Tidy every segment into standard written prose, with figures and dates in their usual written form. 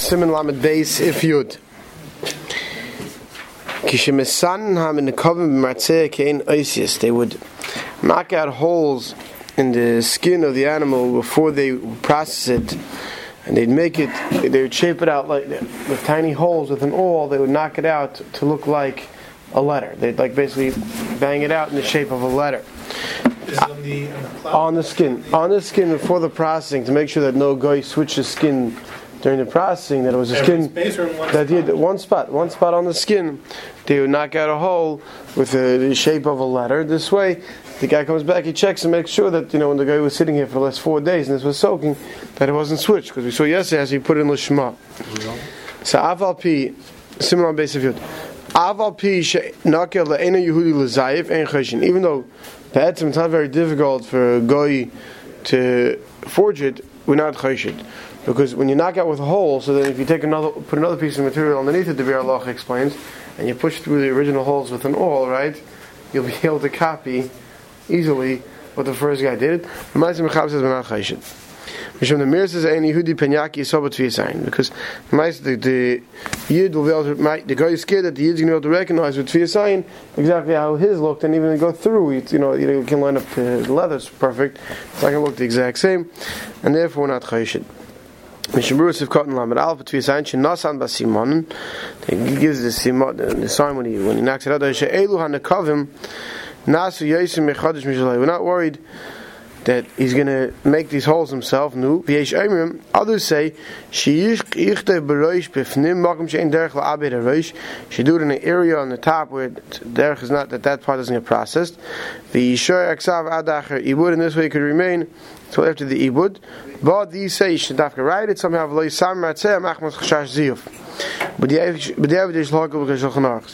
Simen Lamed Beis If Yud. They would knock out holes in the skin of the animal before they process it, and they'd make it. They would shape it out like with tiny holes with an awl. They would knock it out to look like a letter. They'd basically bang it out in the shape of a letter. On the skin before the processing, to make sure that no guy switches skin. During the processing, that it was a skin that did one spot on the skin. They would knock out a hole with the shape of a letter. This way, the guy comes back, he checks and makes sure that when the guy was sitting here for the last 4 days and this was soaking, that it wasn't switched, because we saw yesterday as he put in Lishma. So Avalpi, similar on base of Yud. Avalpi she'nakel le'ena Yehudi lezayev and Cheshin. Even though perhaps it's not very difficult for a goy to forge it, we're not Cheshin. Because when you knock out with a hole, so then if you take put another piece of material underneath it, the Bir Aloch explains, and you push through the original holes with an awl, right? You'll be able to copy easily what the first guy did. Because the Yid will be able to, the guy is scared that the Yid's going to be able to recognize with Tfiyasayin exactly how his looked, and even go through it, you can line up the leathers perfect, it's not going to look the exact same, and therefore not Chayshid. It gives the sign when he knocks it out. We're not worried that he's going to make these holes himself. Others say she should do it in an area on the top where derech is not, that part doesn't get processed. The ibud, and this way it could remain until after the ibud. But these say you should dafka write it somehow. So he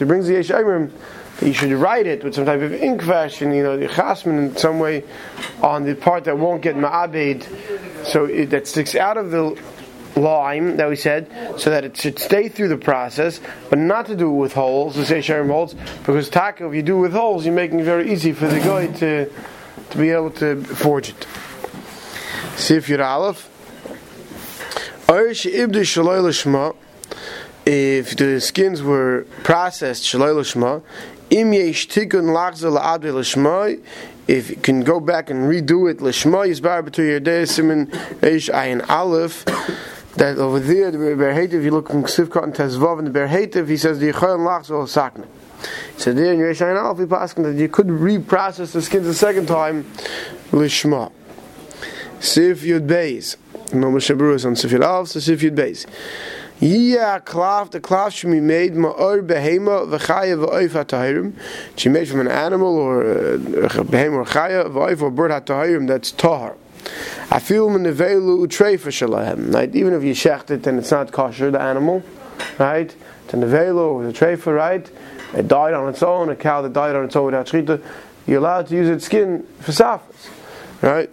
brings the Yesh Amrim that you should write it with some type of ink fashion, the chasman in some way on the part that won't get ma'abed, so that sticks out of the lime that we said, so that it should stay through the process, but not to do it with holes. The Yesh Amrim holds, because taka, if you do with holes, you're making it very easy for the guy to be able to forge it. Sif Yud Aleph. If the skins were processed Shalei Lishma, Im Yesh Tikun Lachzeh La'abdei Lishma, if you can go back and redo it Lishma, Yisbar B'Tur Yerdei Simin Eish Ayin Aleph. That over there, the Berhetiv, if you look from Sivkot and Tezvav and the Berhetiv, he says the Yichon Lachzeh L'Sakna. So there in Yesh Ayin Aleph, we pass that you could reprocess the skins a second time Lishma. Sif Yud Beis. No Meshaburus on Sif Yud Aleph. So Sif Yud Beis. Yeah, cloth. The cloth should be made ma'or behema v'chaya v'oif hatahirim. She made from an animal or behema or chaya v'oif or bird hatahirim. That's tahar. I feel min nevelu utreifa shalahem. Right, even if you shecht it and it's not kosher, the animal, right? The nevelu or the treifa, right? It died on its own. A cow that died on its own without shechita, you're allowed to use its skin for safas, right?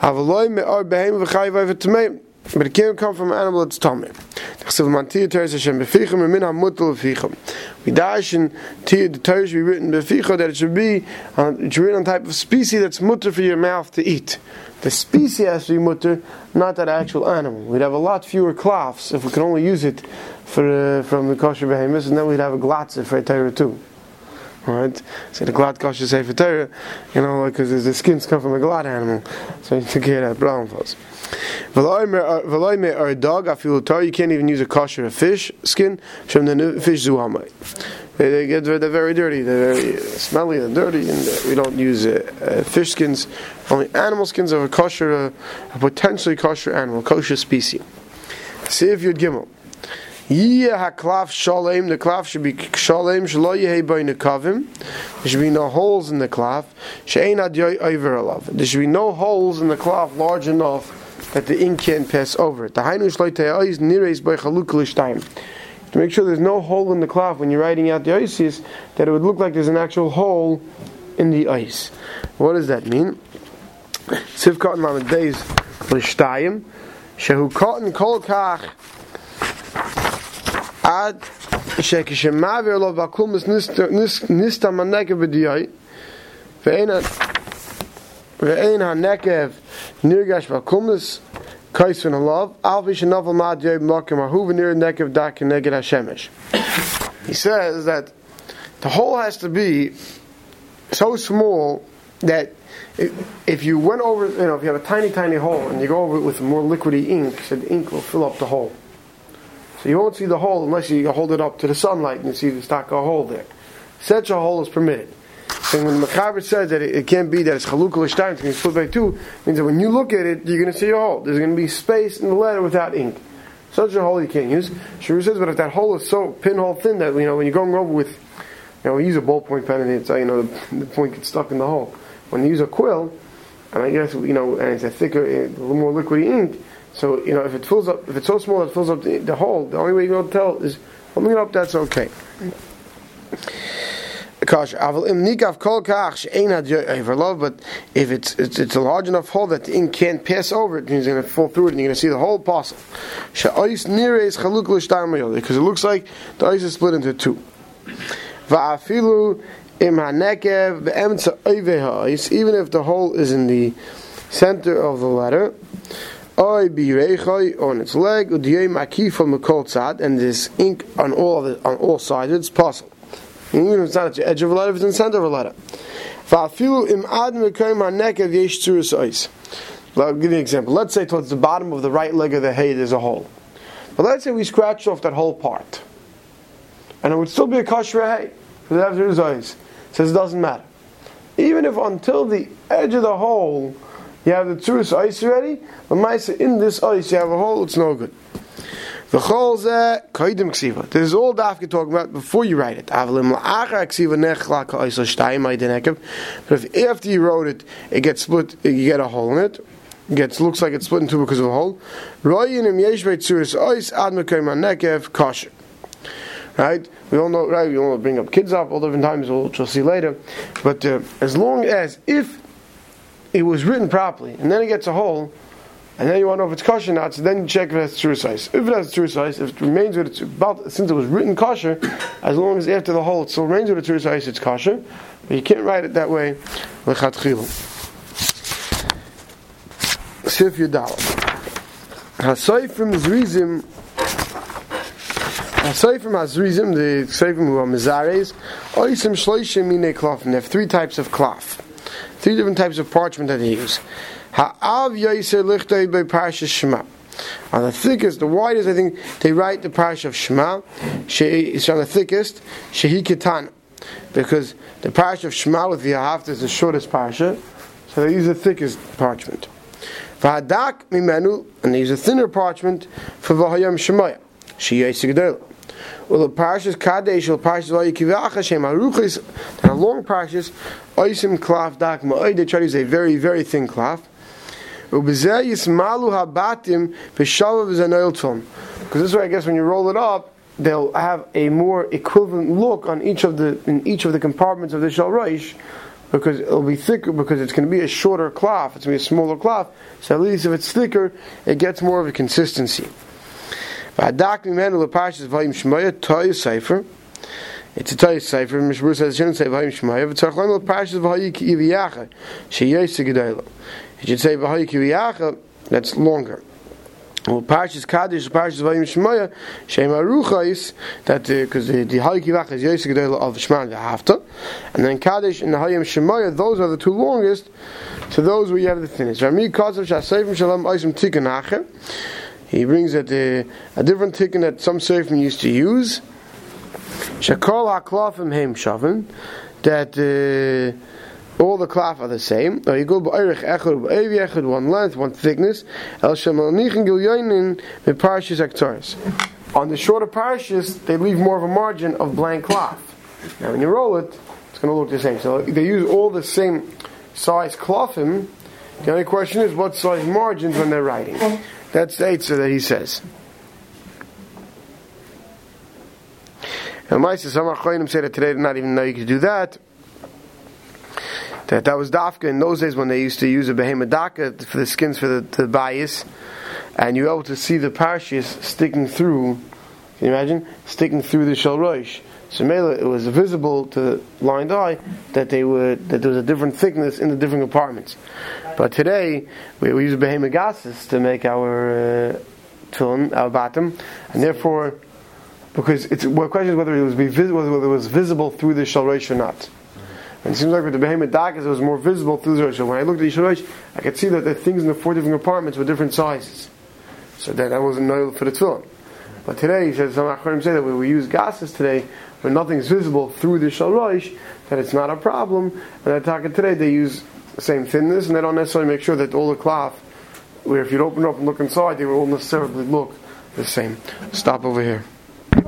Havaloi me'or behema v'chaya v'oif hatahirim. But it can't come from an animal that's tummy. We dash in tir the Torah should be written beficha, that it should be written on type of species that's mutter for your mouth to eat. The species has to be mutter, not that actual animal. We'd have a lot fewer cloths if we could only use it for from the kosher behemoths, and then we'd have a glatzah for a Torah too. Right? So the glad kosher say for Torah, because the skins come from a glad animal. So you took care of that problem for us. Veloimer or a dog, I feel Torah, you can't even use a kosher a fish skin from the fish zuhamai. They get very dirty, they're very smelly and dirty, and we don't use fish skins. Only animal skins of a kosher, a potentially kosher animal, kosher species. See if you'd gimel. Yeah, haklaf shalem. The klaf should be shalem. Shlo yehi by nekavim. There should be no holes in the klaf. She'ein ad yoy over alav. There should be no holes in the klaf large enough that the ink can't pass over it. Tahainu shlo te'ayis nireis by chaluk l'shtayim. To make sure there's no hole in the klaf when you're writing out the oisis, that it would look like there's an actual hole in the ice. What does that mean? Sivkot and lamed days l'shtayim. Shehu katan kol kach. Ad shekishemaver lo bakumus nista manekev b'diay ve'ena hanekev nirgash bakumus He says that the hole has to be so small that if you went over, you know, if you have a tiny, tiny hole and you go over it with more liquidy ink, so the ink will fill up the hole. So you won't see the hole unless you hold it up to the sunlight and you see the stock of a hole there. Such a hole is permitted. And when the Mechaber says that it can't be that it's chaluk l'shtayim, it's going to be split by two, it means that when you look at it, you're going to see a hole. There's going to be space in the letter without ink. Such a hole you can't use. Shuru says, but if that hole is so pinhole thin that, you know, when you're going over with, you know, we use a ballpoint pen and it's, you know, the point gets stuck in the hole. When you use a quill, and I guess, you know, and it's a thicker, a little more liquidy ink, so, you know, if it fills up, if it's so small that it fills up the hole, the only way you're going to tell is, holding it up, that's okay. But if it's a large enough hole that the ink can't pass over, it means it's going to fall through it and you're going to see the whole parcel. Because it looks like the ice is split into two. Even if the hole is in the center of the letter, on its leg, and there's ink on all sides, it's possible. Even if it's not at the edge of a letter, it's in the center of a letter. I'll give you an example. Let's say towards the bottom of the right leg of the hay there's a hole. But let's say we scratched off that whole part. And it would still be a kosher hay. Because after his eyes, it says it doesn't matter. Even if until the edge of the hole you have the tzuras ice already, in this ice you have a hole, it's no good. The This is all Dafka talking about before you write it. But if after you wrote it, it gets split, you get a hole in it. It looks like it's split in two because of a hole. Right? We all know, right? We all bring up kids up all different times, which we'll see later. But as long as if it was written properly and then it gets a hole, and then you want to know if it's kosher or not, so then you check if it has true size. If it has true size, if it remains with its about, since it was written kosher, as long as after the hole it still remains with its true size, it's kosher. But you can't write it that way. Sif Yudal. Asay from Azrizim, the Seifim who are Mizares, Oisim Shloishim Mine Klaf, and they have three different types of parchment that they use. Ha'av Yaiser Lichtei by Parashat Shema. On the thickest, the widest, I think, they write the Parashat of Shema. It's on the thickest, Shehi Ketan. Because the Parashat of Shema with the Ahavta is the shortest Parashat, so they use the thickest parchment. V'hadak Mimenu, and they use a thinner parchment for V'hayam Shemaya. She Yaiser Gedela. Well, the Parashat Kadesh, the Parashat Vayikiveach Hashem, Haruchis, and a long Parashat, Oisim Klaf Dak Ma'ay, they try to use a very, very thin Klaf. Because this way, I guess, when you roll it up, they'll have a more equivalent look on each of the compartments of the shalroish, because it'll be thicker, because it's going to be a shorter cloth, it's going to be a smaller cloth. So at least if it's thicker, it gets more of a consistency. It's a Torah cipher. Mishmur says, "Shouldn't say Vayim Shemaya." It's Harchlanu Parshas Vayik Yiviyacha. She Yosef Gedayla. It should say Vayik Yiviyacha. That's longer. Well, Parshas Kadosh, Parshas Vayim Shemaya, Shem Aruchais. That because the Vayik Yiviyacha is Yosef Gedayla of Shema and the Hafta, and then Kadosh and the Vayim Shemaya. Those are the two longest. So those where you have the thinnest. Rami Kazav Shasayim Shalom Oisim Tikanacher. He brings that a different tikkun that some seifim used to use. Shakol haklafim heim shavim, that all the klaf are the same. You go b'eirich echad b'evi echad, one length, one thickness. El shemalnichin gilyonin v'parshas aktaris. On the shorter parshas, they leave more of a margin of blank klaf. Now, when you roll it, it's going to look the same. So they use all the same size klafim. The only question is what size margins when they're writing. That's the Eitzah that he says. And Maisa, some Achoinim say that today did not even know you could do that. That was Dafka in those days when they used to use a Behemah Daka for the skins for the bias. And you're able to see the parshas sticking through Can you imagine? Sticking through the Shalrosh. So Mela, it was visible to the blind eye that that there was a different thickness in the different compartments. But today, we use Behemah Gassus to make our tefillin, our batim, and therefore, because the question is whether it was visible through the Shalrosh or not. And it seems like with the Behemah Dakas, it was more visible through the Shalrosh. When I looked at the Shalrosh, I could see that the things in the 4 different compartments were different sizes. So that I wasn't noel for the tefillin. But today, he says, some Acharim say that when we use gases today, when nothing's visible through the Shalrosh, that it's not a problem. And at Taka today, they use the same thinness, and they don't necessarily make sure that all the cloth, where if you'd open it up and look inside, they would all necessarily look the same. Stop over here.